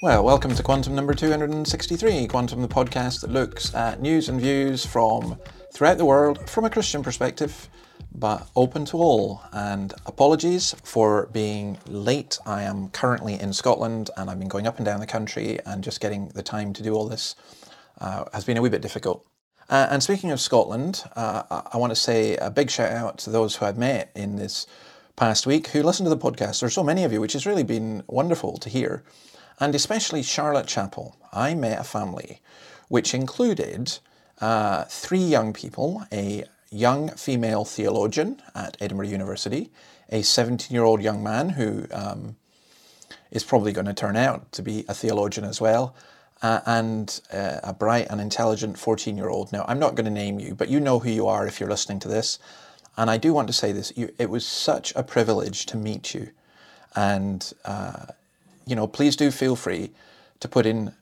Well, welcome to Quantum number 263, Quantum the podcast that looks at news and views from throughout the world from a Christian perspective, but open to all. And apologies for being late. I am currently in Scotland and I've been going up and down the country, and just getting the time to do all this has been a wee bit difficult. And speaking of Scotland, I want to say a big shout out to those who I've met in this past week who listened to the podcast. There's so many of you, which has really been wonderful to hear. And especially Charlotte Chapel. I met a family which included three young people, a young female theologian at Edinburgh University, a 17-year-old young man who is probably going to turn out to be a theologian as well, and a bright and intelligent 14-year-old. Now, I'm not going to name you, but you know who you are if you're listening to this. And I do want to say this. It was such a privilege to meet you. And, you know, please do feel free to put in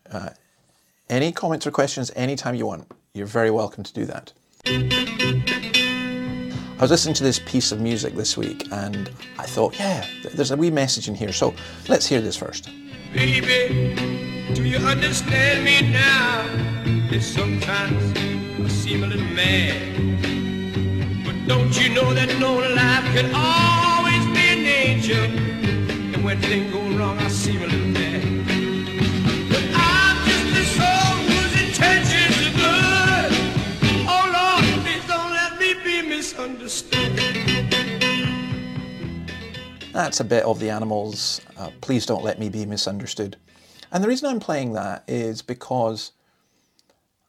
any comments or questions anytime you want. You're very welcome to do that. I was listening to this piece of music this week and I thought, yeah, there's a wee message in here. So let's hear this first. Baby. Do you understand me now? Yes, sometimes I seem a little mad. But don't you know that no life can always be an angel? And when things go wrong, I seem a little mad. But I'm just the soul whose intentions are good. Oh Lord, please don't let me be misunderstood. That's a bit of the Animals, Please Don't Let Me Be Misunderstood. And the reason I'm playing that is because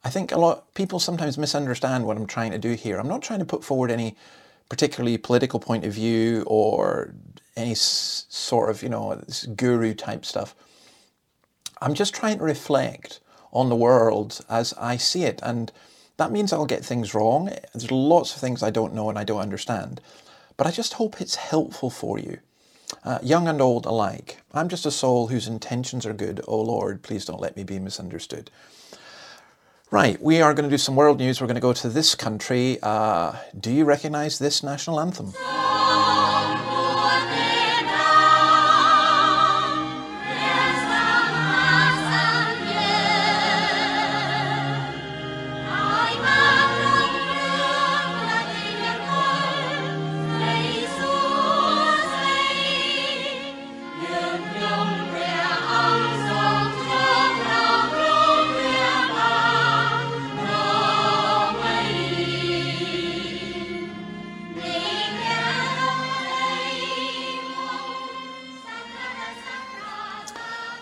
I think a lot of people sometimes misunderstand what I'm trying to do here. I'm not trying to put forward any particularly political point of view or any sort of, you know, this guru type stuff. I'm just trying to reflect on the world as I see it. And that means I'll get things wrong. There's lots of things I don't know and I don't understand. But I just hope it's helpful for you. Young and old alike. I'm just a soul whose intentions are good. Oh Lord, please don't let me be misunderstood. Right, we are going to do some world news. We're going to go to this country. Do you recognise this national anthem?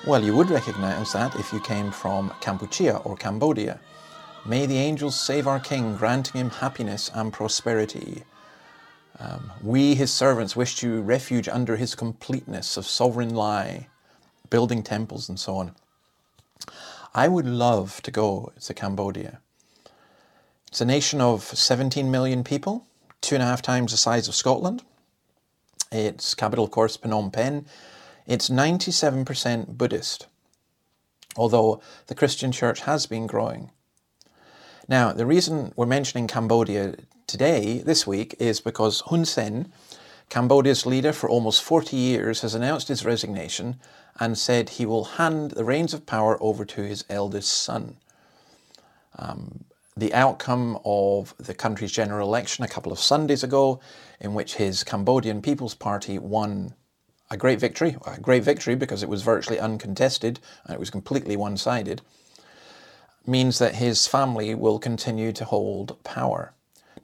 Well, you would recognise that if you came from Kampuchea or Cambodia. May the angels save our king, granting him happiness and prosperity. We, his servants, wish you refuge under his completeness of sovereign lie, building temples and so on. I would love to go to Cambodia. It's a nation of 17 million people, 2.5 times the size of Scotland. Its capital, of course, Phnom Penh. It's 97% Buddhist, although the Christian church has been growing. Now, the reason we're mentioning Cambodia today, this week, is because Hun Sen, Cambodia's leader for almost 40 years, has announced his resignation and said he will hand the reins of power over to his eldest son. The outcome of the country's general election a couple of Sundays ago, in which his Cambodian People's Party won. A great victory because it was virtually uncontested and it was completely one-sided, means that his family will continue to hold power.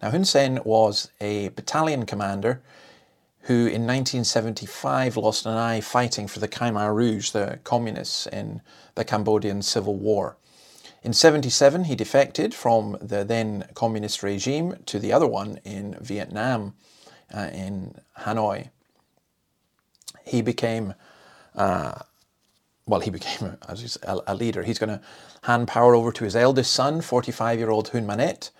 Now, Hun Sen was a battalion commander who in 1975 lost an eye fighting for the Khmer Rouge, the communists in the Cambodian Civil War. In 1977, he defected from the then communist regime to the other one in Vietnam, in Hanoi. He became well, he became a leader. He's going to hand power over to his eldest son, 45-year-old Hun Manet,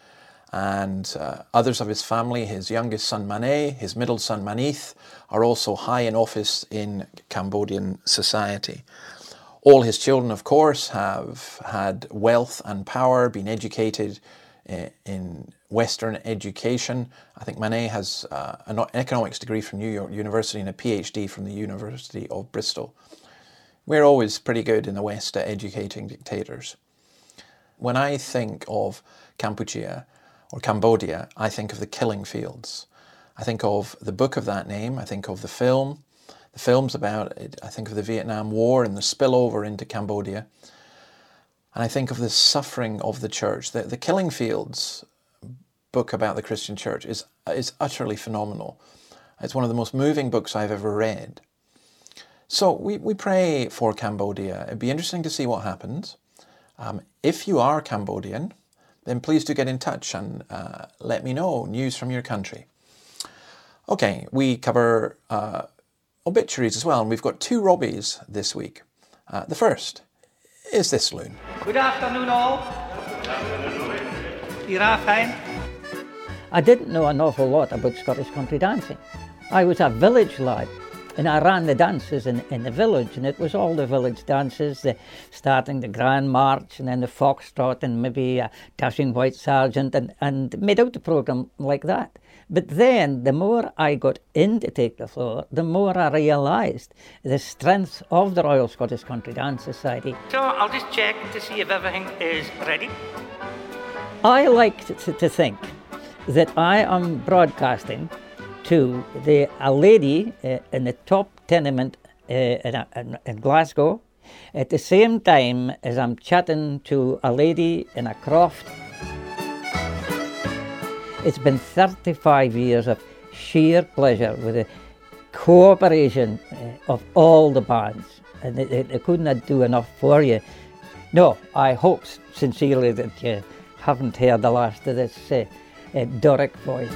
and others of his family. His youngest son Manet, his middle son Manith, are also high in office in Cambodian society. All his children, of course, have had wealth and power, been educated in Western education. I think Manet has an economics degree from New York University and a PhD from the University of Bristol. We're always pretty good in the West at educating dictators. When I think of Kampuchea or Cambodia, I think of the Killing Fields. I think of the book of that name. I think of the film. The film's about it. I think of the Vietnam War and the spillover into Cambodia. And I think of the suffering of the church. The Killing Fields book about the Christian church is utterly phenomenal. It's one of the most moving books I've ever read. So we pray for Cambodia. It'd be interesting to see what happens. If you are Cambodian, then please do get in touch and let me know news from your country. Okay, we cover obituaries as well, and we've got two Robbies this week. The first is this loon. Good afternoon, all. Good afternoon. I didn't know an awful lot about Scottish country dancing. I was a village lad. And I ran the dances in the village, and it was all the village dances, starting the Grand March and then the Foxtrot and maybe a Dashing White Sergeant, and made out the programme like that. But then the more I got in to Take the Floor, the more I realised the strength of the Royal Scottish Country Dance Society. So I'll just check to see if everything is ready. I like to think that I am broadcasting to a lady in the top tenement in Glasgow, at the same time as I'm chatting to a lady in a croft. It's been 35 years of sheer pleasure with the cooperation of all the bands, and they could not do enough for you. No, I hope sincerely that you haven't heard the last of this Doric voice.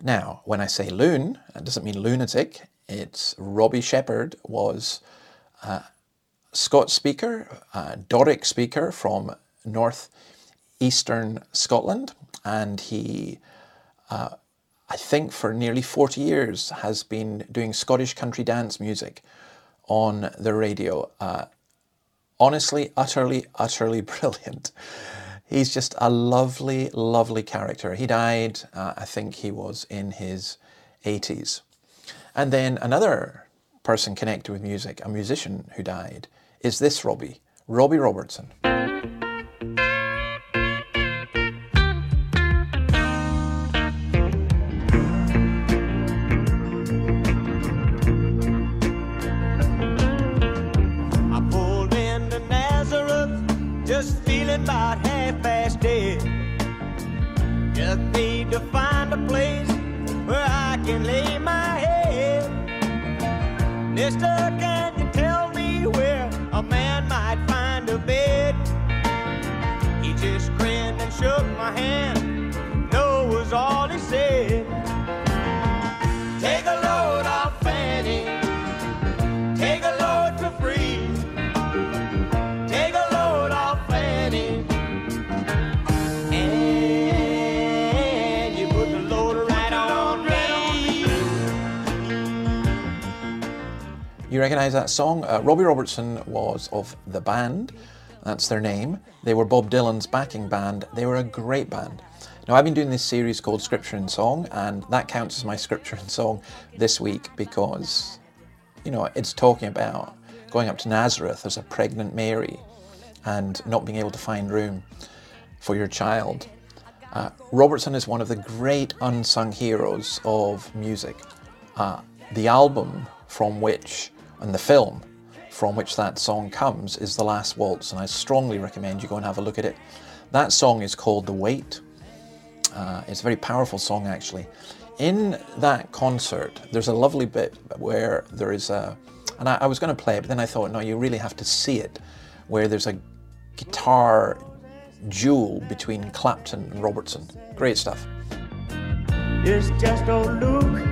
Now, when I say loon, it doesn't mean lunatic. It's Robbie Shepherd was a Scots speaker, a Doric speaker from north eastern Scotland, and he, I think for nearly 40 years, has been doing Scottish country dance music on the radio. Honestly, utterly brilliant. He's just a lovely, lovely character. He died, I think he was in his 80s. And then another person connected with music, a musician who died, is this Robbie, Robbie Robertson. You recognise that song? Robbie Robertson was of The Band, that's their name. They were Bob Dylan's backing band. They were a great band. Now, I've been doing this series called Scripture and Song, and that counts as my Scripture and Song this week because, you know, it's talking about going up to Nazareth as a pregnant Mary and not being able to find room for your child. Robertson is one of the great unsung heroes of music. The album from which, and the film from which that song comes is The Last Waltz, and I strongly recommend you go and have a look at it. That song is called The Wait. It's a very powerful song, actually. In that concert, there's a lovely bit where there is I was going to play it, but then I thought, no, you really have to see it, where there's a guitar duel between Clapton and Robertson. Great stuff. It's just old Luke.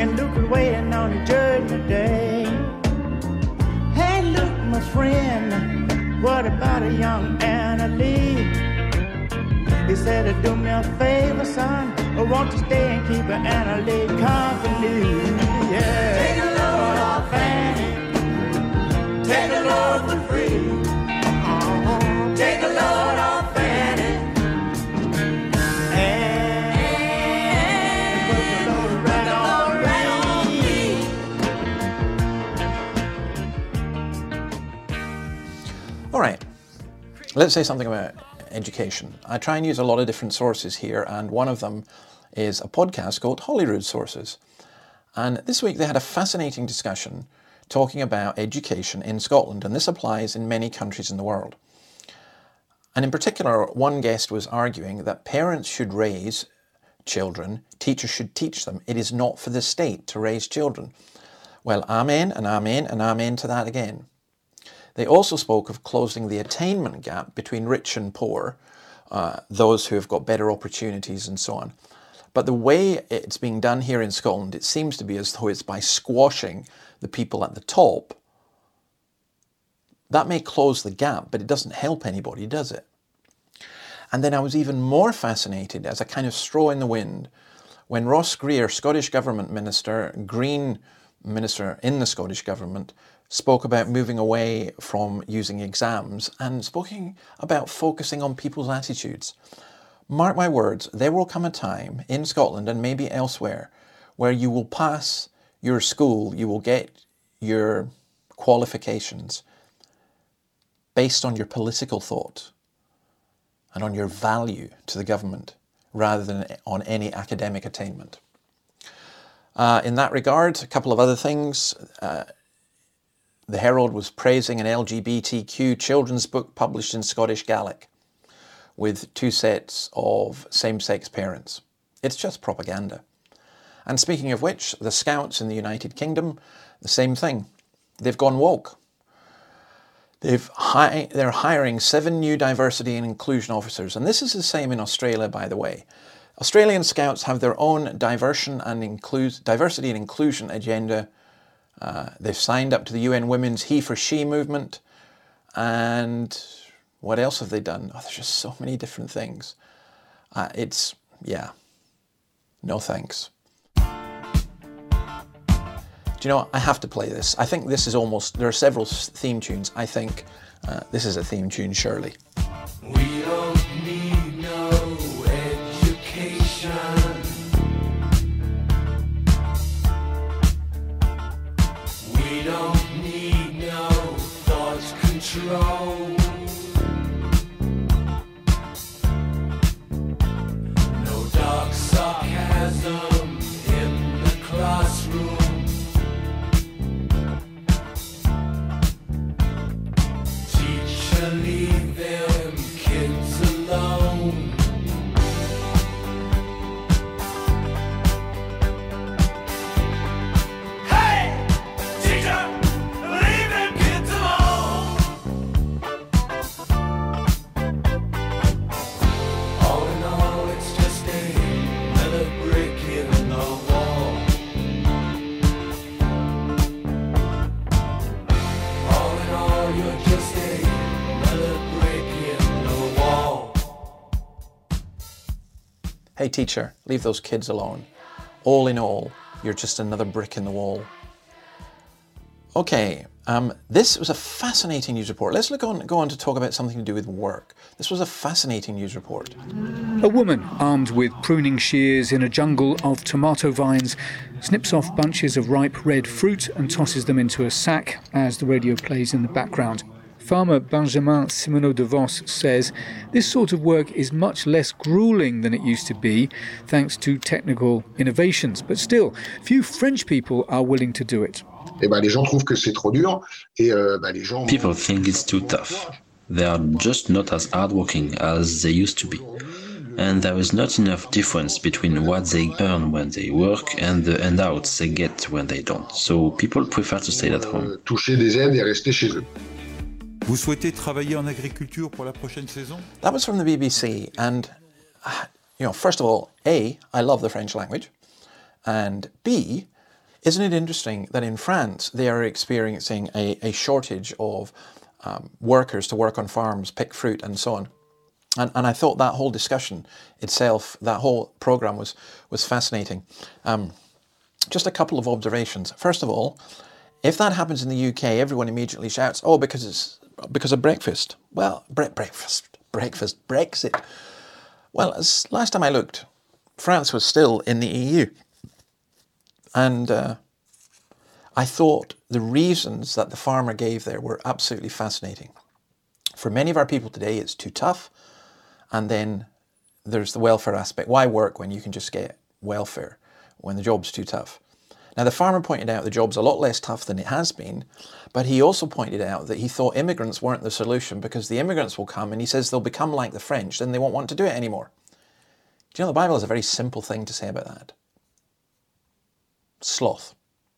and look waiting on the judgment day. Hey, look, my friend, what about a young Anna Lee? He said, do me a favor, son, or won't you stay and keep an Anna Lee company? Yeah. Take a load off Annie, take a load for free. Take a load off Fanny and put the load right on me. All right, let's say something about education. I try and use a lot of different sources here, and one of them is a podcast called Holyrood Sources. And this week they had a fascinating discussion talking about education in Scotland, and this applies in many countries in the world. And in particular, one guest was arguing that parents should raise children, teachers should teach them. It is not for the state to raise children. Well, amen and amen and amen to that again. They also spoke of closing the attainment gap between rich and poor, those who have got better opportunities and so on. But the way it's being done here in Scotland, it seems to be as though it's by squashing the people at the top. That may close the gap, but it doesn't help anybody, does it? And then I was even more fascinated as a kind of straw in the wind when Ross Greer, Scottish Government Minister, Green Minister in the Scottish Government, spoke about moving away from using exams and speaking about focusing on people's attitudes. Mark my words, there will come a time in Scotland and maybe elsewhere where you will pass your school, you will get your qualifications, based on your political thought and on your value to the government rather than on any academic attainment. In that regard, a couple of other things. The Herald was praising an LGBTQ children's book published in Scottish Gaelic with two sets of same-sex parents. It's just propaganda. And speaking of which, the Scouts in the United Kingdom, the same thing. They've gone woke. They're hiring 7 new diversity and inclusion officers, and this is the same in Australia, by the way. Australian Scouts have their own diversity and inclusion agenda. They've signed up to the UN Women's He for She movement, and what else have they done? Oh, there's just so many different things. No thanks. Do you know, I have to play this. I think this is almost, there are several theme tunes. I think this is a theme tune, surely. We don't need no education. We don't need no thought control. No dark sarcasm in the classroom. Leave them kids alone. Hey, teacher, leave them kids alone. All in all, it's just another brick in the wall. All in all, you're just hey teacher, leave those kids alone. All in all, you're just another brick in the wall. Okay, this was a fascinating news report. Let's go on to talk about something to do with work. This was a fascinating news report. A woman armed with pruning shears in a jungle of tomato vines snips off bunches of ripe red fruit and tosses them into a sack as the radio plays in the background. Farmer Benjamin Simoneau de Vos says this sort of work is much less grueling than it used to be thanks to technical innovations, but still, few French people are willing to do it. People think it's too tough. They are just not as hardworking as they used to be. And there is not enough difference between what they earn when they work and the handouts they get when they don't. So people prefer to stay at home. That was from the BBC, and you know, first of all, A, I love the French language, and B, Isn't it interesting that in France they are experiencing a shortage of workers to work on farms, pick fruit and so on? And I thought that whole discussion itself, that whole programme was fascinating. Just a couple of observations. First of all, if that happens in the UK, everyone immediately shouts, oh, because of breakfast. Well, breakfast, Brexit. Well, as last time I looked, France was still in the EU. And I thought the reasons that the farmer gave there were absolutely fascinating. For many of our people today, it's too tough. And then there's the welfare aspect. Why work when you can just get welfare, when the job's too tough? Now, the farmer pointed out the job's a lot less tough than it has been, but he also pointed out that he thought immigrants weren't the solution because the immigrants will come, and he says they'll become like the French, then they won't want to do it anymore. Do you know, the Bible has a very simple thing to say about that. Sloth.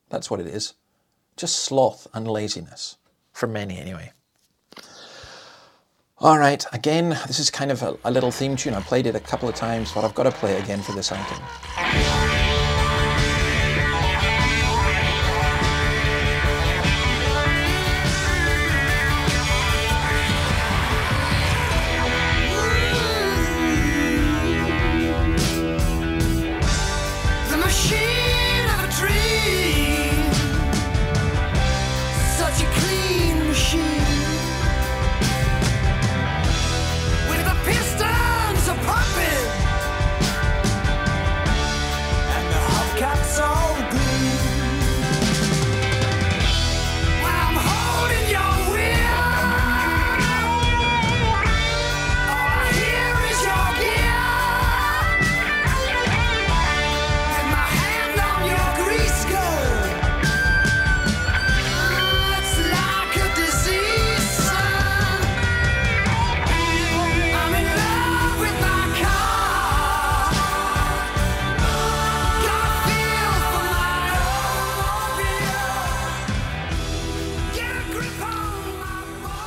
That's what it is. Just sloth and laziness. For many, anyway. All right, again, this is kind of a little theme tune. I played it a couple of times, but I've got to play it again for this item.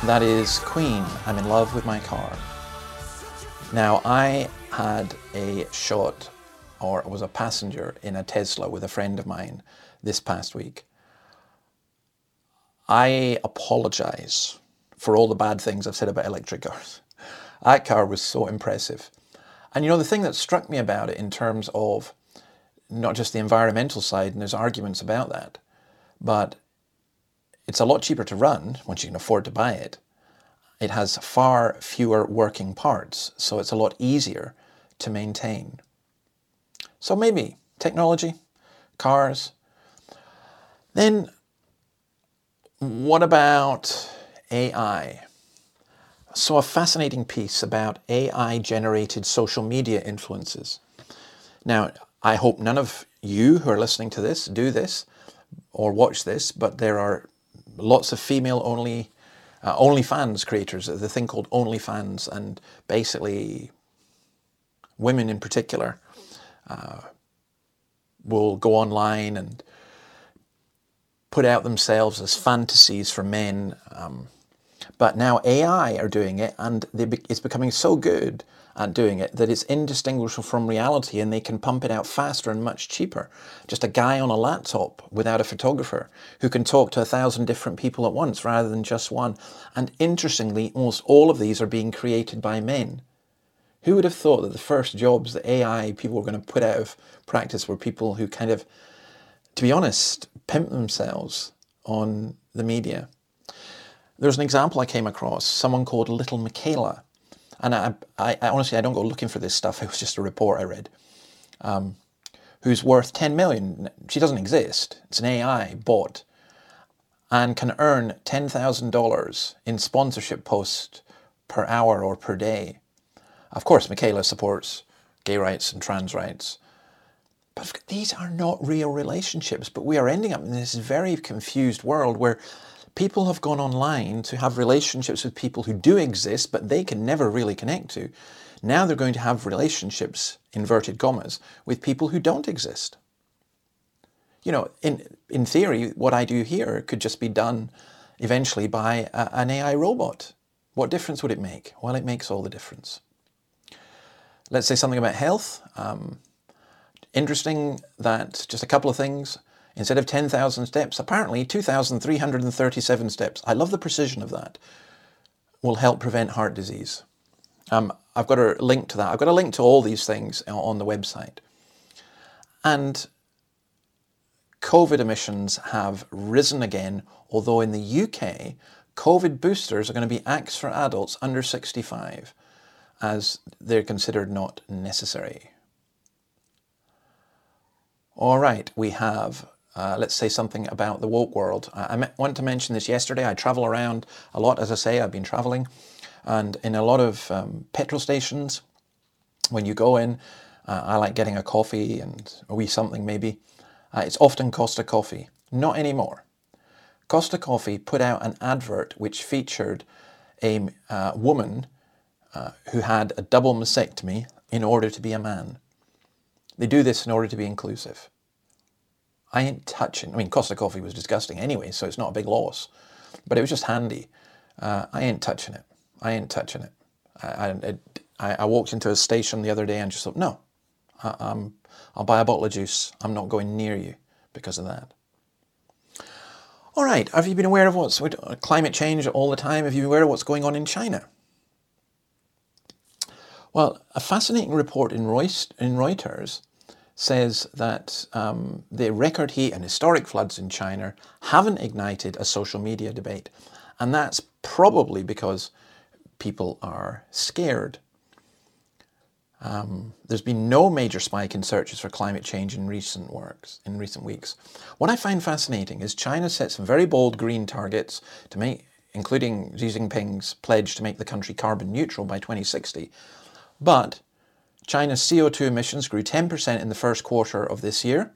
That is Queen, I'm in Love with My Car. Now, I had a shot, or was a passenger in a Tesla with a friend of mine this past week. I apologise for all the bad things I've said about electric cars. That car was so impressive. And you know, the thing that struck me about it in terms of not just the environmental side, and there's arguments about that, but it's a lot cheaper to run once you can afford to buy it. It has far fewer working parts, so it's a lot easier to maintain. So maybe technology, cars. Then what about AI? So a fascinating piece about AI-generated social media influences. Now, I hope none of you who are listening to this do this or watch this, but there are lots of female-only OnlyFans creators, the thing called OnlyFans, and basically women in particular will go online and put out themselves as fantasies for men. But now AI are doing it, and it's becoming so good at doing it that it's indistinguishable from reality, and they can pump it out faster and much cheaper. Just a guy on a laptop without a photographer who can talk to 1,000 different people at once rather than just one. And interestingly, almost all of these are being created by men. Who would have thought that the first jobs that AI people were going to put out of practice were people who kind of, to be honest, pimp themselves on the media? There's an example I came across, someone called Little Michaela. And I honestly, I don't go looking for this stuff. It was just a report I read. Who's worth 10 million. She doesn't exist. It's an AI bot and can earn $10,000 in sponsorship posts per hour or per day. Of course, Michaela supports gay rights and trans rights. But these are not real relationships. But we are ending up in this very confused world where people have gone online to have relationships with people who do exist, but they can never really connect to. Now they're going to have relationships, inverted commas, with people who don't exist. You know, in theory, what I do here could just be done eventually by an AI robot. What difference would it make? Well, it makes all the difference. Let's say something about health. Interesting that just a couple of things. Instead of 10,000 steps, apparently 2,337 steps. I love the precision of that. Will help prevent heart disease. I've got a link to that. I've got a link to all these things on the website. And COVID emissions have risen again, although in the UK, COVID boosters are going to be axed for adults under 65, as they're considered not necessary. All right, we have, let's say something about the woke world. I want to mention this yesterday. I travel around a lot, as I say, I've been traveling. And in a lot of petrol stations, when you go in, I like getting a coffee and a wee something maybe. It's often Costa Coffee. Not anymore. Costa Coffee put out an advert which featured a woman who had a double mastectomy in order to be a man. They do this in order to be inclusive. I ain't touching. I mean, Costa Coffee was disgusting anyway, so it's not a big loss. But it was just handy. I ain't touching it. I walked into a station the other day and just thought, no, I'll buy a bottle of juice. I'm not going near you because of that. All right. Have you been aware of what's climate change all the time? Have you been aware of what's going on in China? Well, a fascinating report in Reuters says that the record heat and historic floods in China haven't ignited a social media debate. And that's probably because people are scared. There's been no major spike in searches for climate change in recent weeks. What I find fascinating is China set some very bold green targets to make, including Xi Jinping's pledge to make the country carbon neutral by 2060. But China's CO2 emissions grew 10% in the first quarter of this year,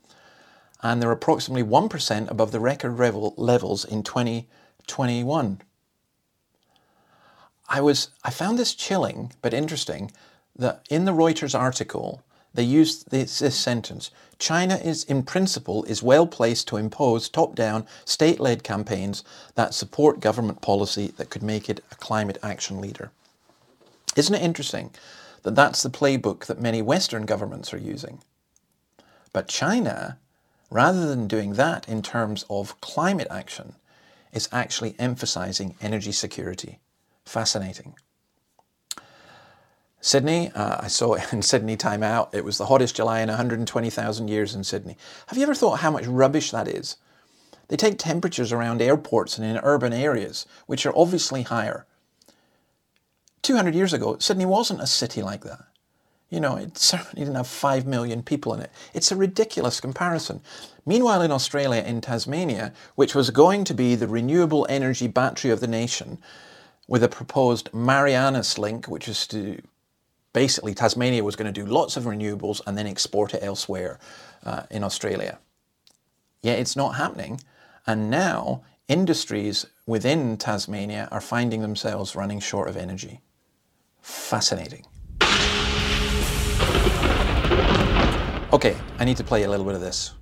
and they're approximately 1% above the record levels in 2021. I found this chilling but interesting that in the Reuters article they used this sentence: China is, in principle, is well placed to impose top-down, state-led campaigns that support government policy that could make it a climate action leader. Isn't it interesting that that's the playbook that many Western governments are using? But China, rather than doing that in terms of climate action, is actually emphasizing energy security. Fascinating. Sydney, I saw it in Sydney Time Out. It was the hottest July in 120,000 years in Sydney. Have you ever thought how much rubbish that is? They take temperatures around airports and in urban areas, which are obviously higher. 200 years ago, Sydney wasn't a city like that. You know, it certainly didn't have 5 million people in it. It's a ridiculous comparison. Meanwhile, in Australia, in Tasmania, which was going to be the renewable energy battery of the nation, with a proposed Marianas link, which is to basically Tasmania was going to do lots of renewables and then export it elsewhere in Australia. Yet it's not happening. And now industries within Tasmania are finding themselves running short of energy. Fascinating. Okay, I need to play a little bit of this.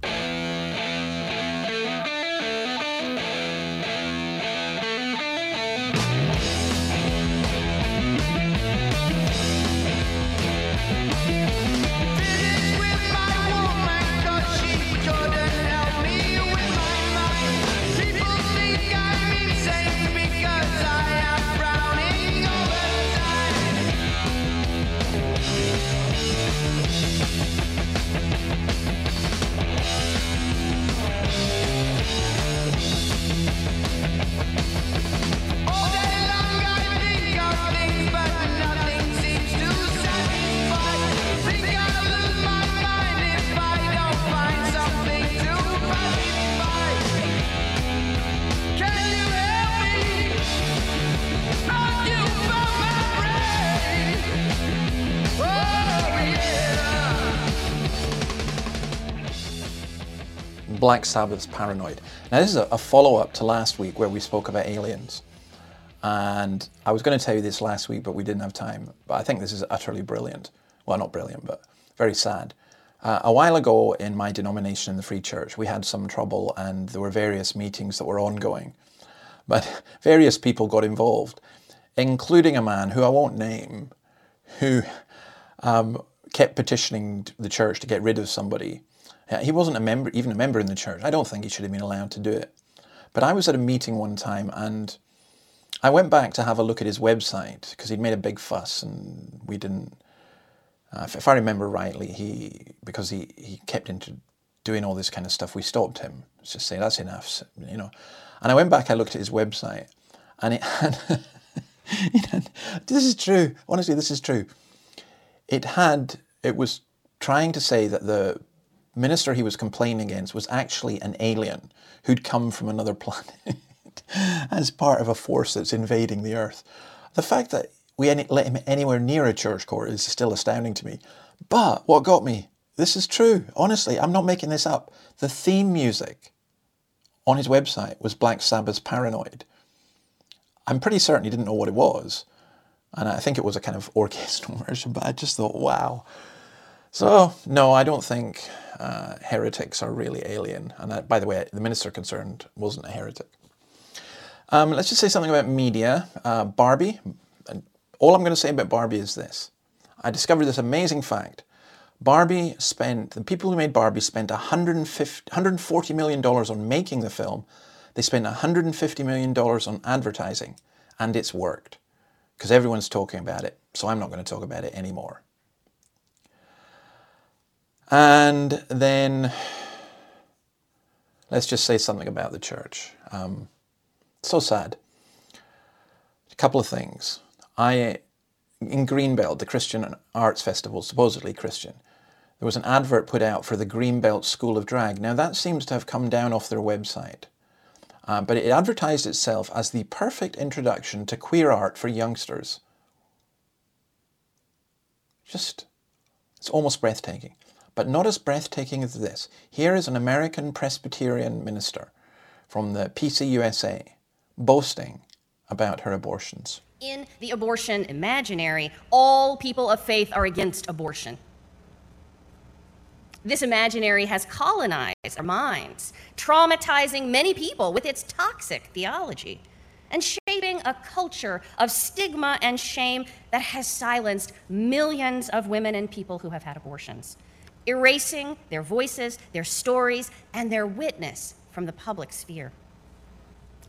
Black Sabbath's Paranoid. Now this is a follow-up to last week where we spoke about aliens. And I was going to tell you this last week, but we didn't have time. But I think this is utterly brilliant. Well, not brilliant, but very sad. A while ago in my denomination in the Free Church, we had some trouble and there were various meetings that were ongoing. But various people got involved, including a man who I won't name, who kept petitioning the church to get rid of somebody He wasn't a member, even a member in the church. I don't think he should have been allowed to do it. But I was at a meeting one time and I went back to have a look at his website because he'd made a big fuss and we didn't... if I remember rightly, because he kept into doing all this kind of stuff, we stopped him. Just say, that's enough, you know. And I went back, I looked at his website and it had... this is true. Honestly, this is true. It was trying to say that the minister he was complaining against was actually an alien who'd come from another planet as part of a force that's invading the earth. The fact that we let him anywhere near a church court is still astounding to me. But what got me, this is true. Honestly, I'm not making this up. The theme music on his website was Black Sabbath's Paranoid. I'm pretty certain he didn't know what it was. And I think it was a kind of orchestral version, but I just thought, wow. So, no, I don't think heretics are really alien. And that, by the way, the minister concerned wasn't a heretic. Let's just say something about media. Barbie. All I'm going to say about Barbie is this. I discovered this amazing fact. The people who made Barbie spent $140 million on making the film. They spent $150 million on advertising. And it's worked. Because everyone's talking about it, so I'm not going to talk about it anymore. And then, let's just say something about the church. So sad. A couple of things. In Greenbelt, the Christian Arts Festival, supposedly Christian, there was an advert put out for the Greenbelt School of Drag. Now that seems to have come down off their website. But it advertised itself as the perfect introduction to queer art for youngsters. It's almost breathtaking. But not as breathtaking as this. Here is an American Presbyterian minister from the PCUSA boasting about her abortions. In the abortion imaginary, all people of faith are against abortion. This imaginary has colonized our minds, traumatizing many people with its toxic theology and shaping a culture of stigma and shame that has silenced millions of women and people who have had abortions, erasing their voices, their stories, and their witness from the public sphere.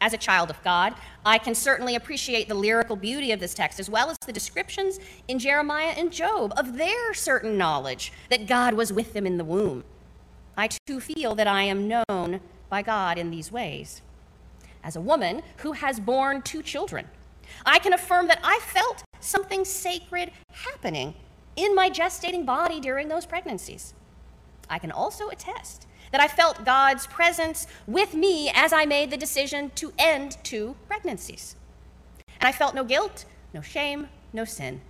As a child of God, I can certainly appreciate the lyrical beauty of this text, as well as the descriptions in Jeremiah and Job of their certain knowledge that God was with them in the womb. I too feel that I am known by God in these ways. As a woman who has borne two children, I can affirm that I felt something sacred happening in my gestating body during those pregnancies. I can also attest that I felt God's presence with me as I made the decision to end two pregnancies. And I felt no guilt, no shame, no sin.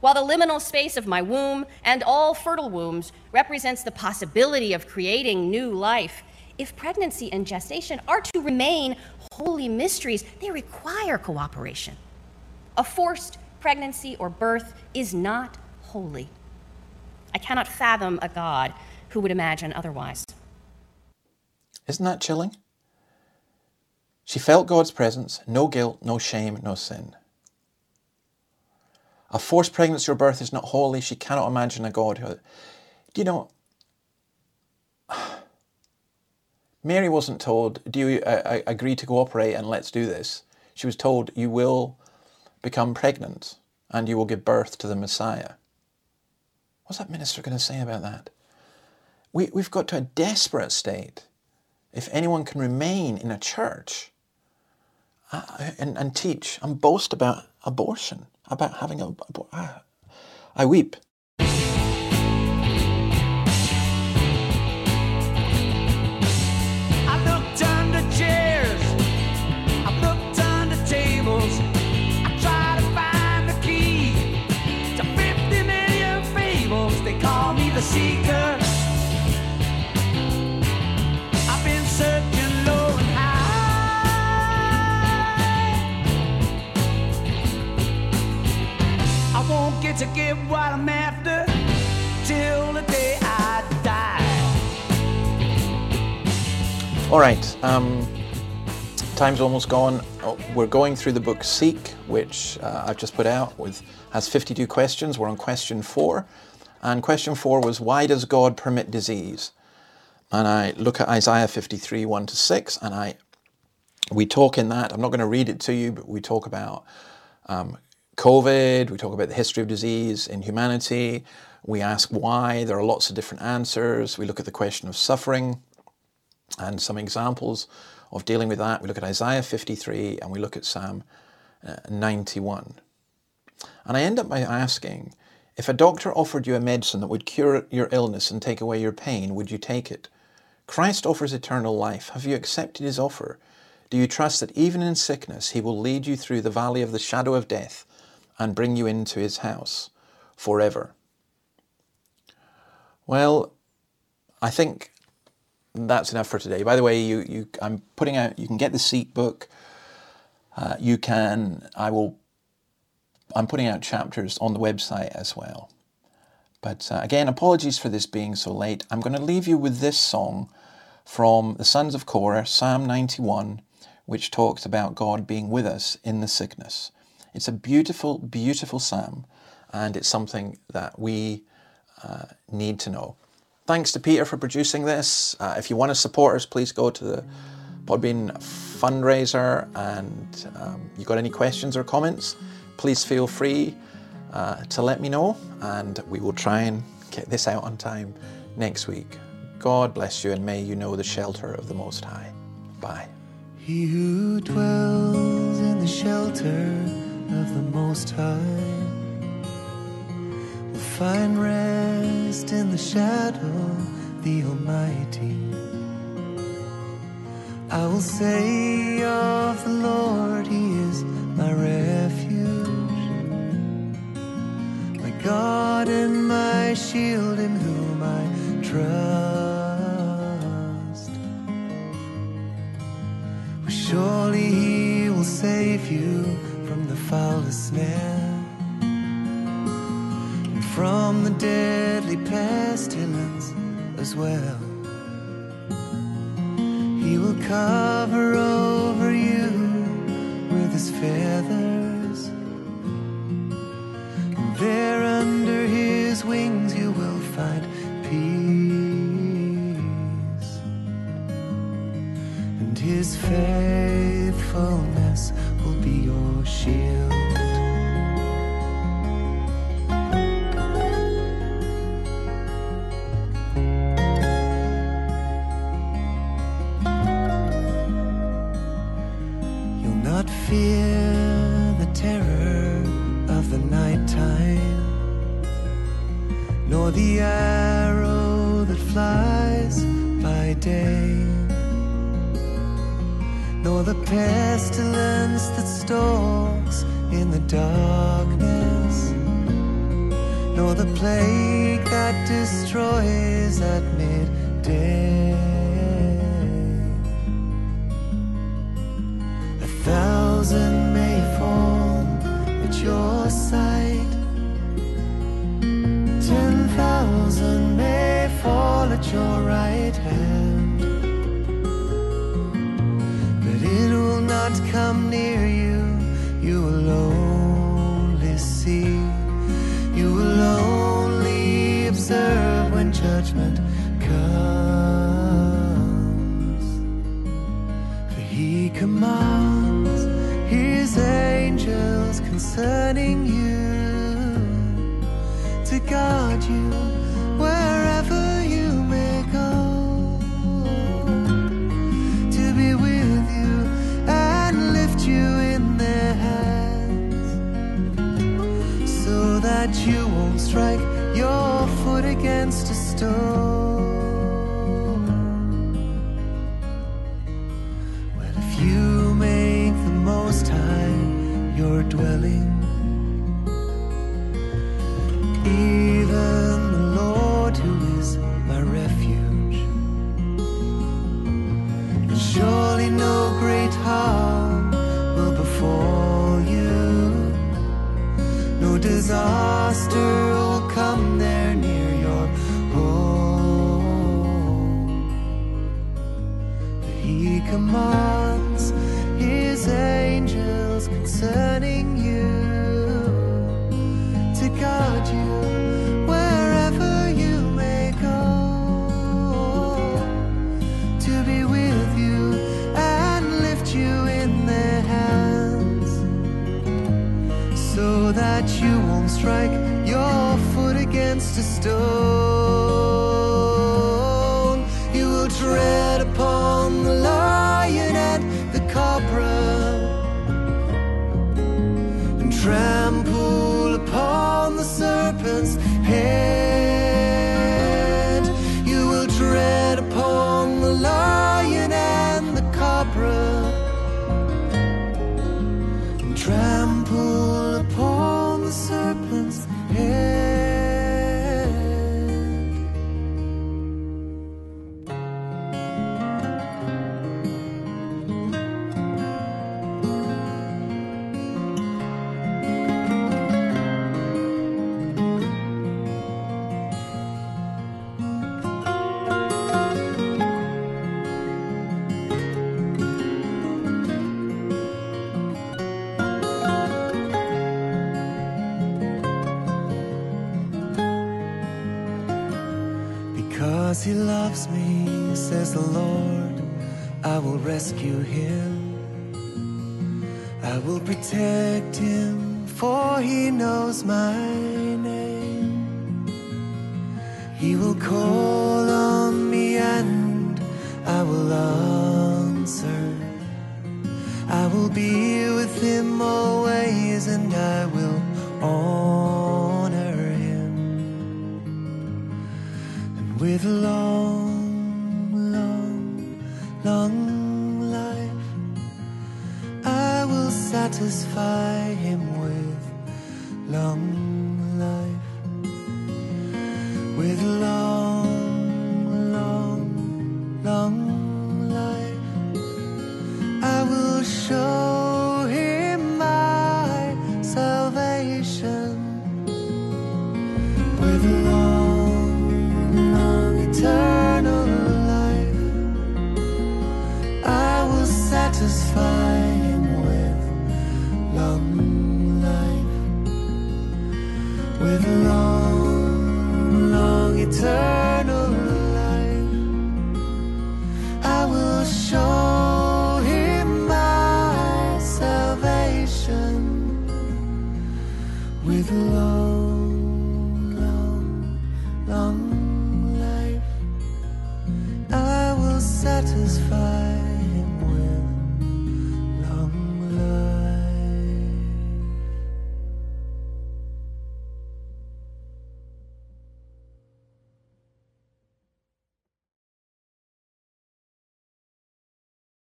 While the liminal space of my womb and all fertile wombs represents the possibility of creating new life, if pregnancy and gestation are to remain holy mysteries, they require cooperation. A forced pregnancy or birth is not holy. I cannot fathom a God who would imagine otherwise. Isn't that chilling? She felt God's presence, no guilt, no shame, no sin. A forced pregnancy or birth is not holy. She cannot imagine a God who... Do you know, Mary wasn't told, do you agree to cooperate and let's do this? She was told, you will become pregnant and you will give birth to the Messiah. What's that minister going to say about that? We've got to a desperate state if anyone can remain in a church and teach and boast about abortion, about having a... I weep. I've looked under chairs, I've looked under tables, I try to find the key to 50 million fables. They call me the seeker. Searching low and high, I won't get to give what I'm after till the day I die. All right, time's almost gone. We're going through the book Seek, which I've just put out, has 52 questions. We're on question 4. And question 4 was, why does God permit disease? And I look at Isaiah 53, 1-6, and we talk in that. I'm not going to read it to you, but we talk about COVID. We talk about the history of disease in humanity. We ask why. There are lots of different answers. We look at the question of suffering and some examples of dealing with that. We look at Isaiah 53 and we look at Psalm 91. And I end up by asking, if a doctor offered you a medicine that would cure your illness and take away your pain, would you take it? Christ offers eternal life. Have you accepted his offer? Do you trust that even in sickness, he will lead you through the valley of the shadow of death and bring you into his house forever? Well, I think that's enough for today. By the way, I'm putting out, you can get the Seek book. I'm putting out chapters on the website as well. But again, apologies for this being so late. I'm going to leave you with this song from the Sons of Korah, Psalm 91, which talks about God being with us in the sickness. It's a beautiful, beautiful psalm, and it's something that we need to know. Thanks to Peter for producing this. If you want to support us, please go to the Podbean fundraiser, and you got any questions or comments, please feel free to let me know, and we will try and get this out on time next week. God bless you, and may you know the shelter of the Most High. Bye. He who dwells in the shelter of the Most High will find rest in the shadow of the Almighty. I will say of the Lord, he is my refuge, my God and my shield, in whom I trust. Well, surely he will save you from the foulest snare and from the deadly pestilence as well. He will cover over you with his feathers, and there under his wings you will find peace. And his faithfulness will be your shield. Fear the terror of the nighttime, nor the arrow that flies by day, nor the pestilence that stalks in the darkness, nor the plague that destroys at midday. Thousand may fall at your side, 10,000 may fall at your right hand, but it will not come near you. You will only see, you will only observe when judgment comes. For he commands angels concerning you to guard you wherever you may go, to be with you and lift you in their hands, so that you won't strike your foot against a stone. Well, if you make the Most High your dwelling, even the Lord who is my refuge, and surely no great harm will befall you, no disaster will come there near your home. But he commands his angels concerning you that you won't strike your foot against a stone. You will tread upon the lion and the cobra, and trample upon the serpent's head. You will tread upon the lion and the cobra, and trample upon the serpent's He loves me, says the Lord, I will rescue him, I will protect him, for he knows my name. He will call on me and I will answer. I will be with him always and I will honor him. With a long, long, long life, I will satisfy him with long life. With long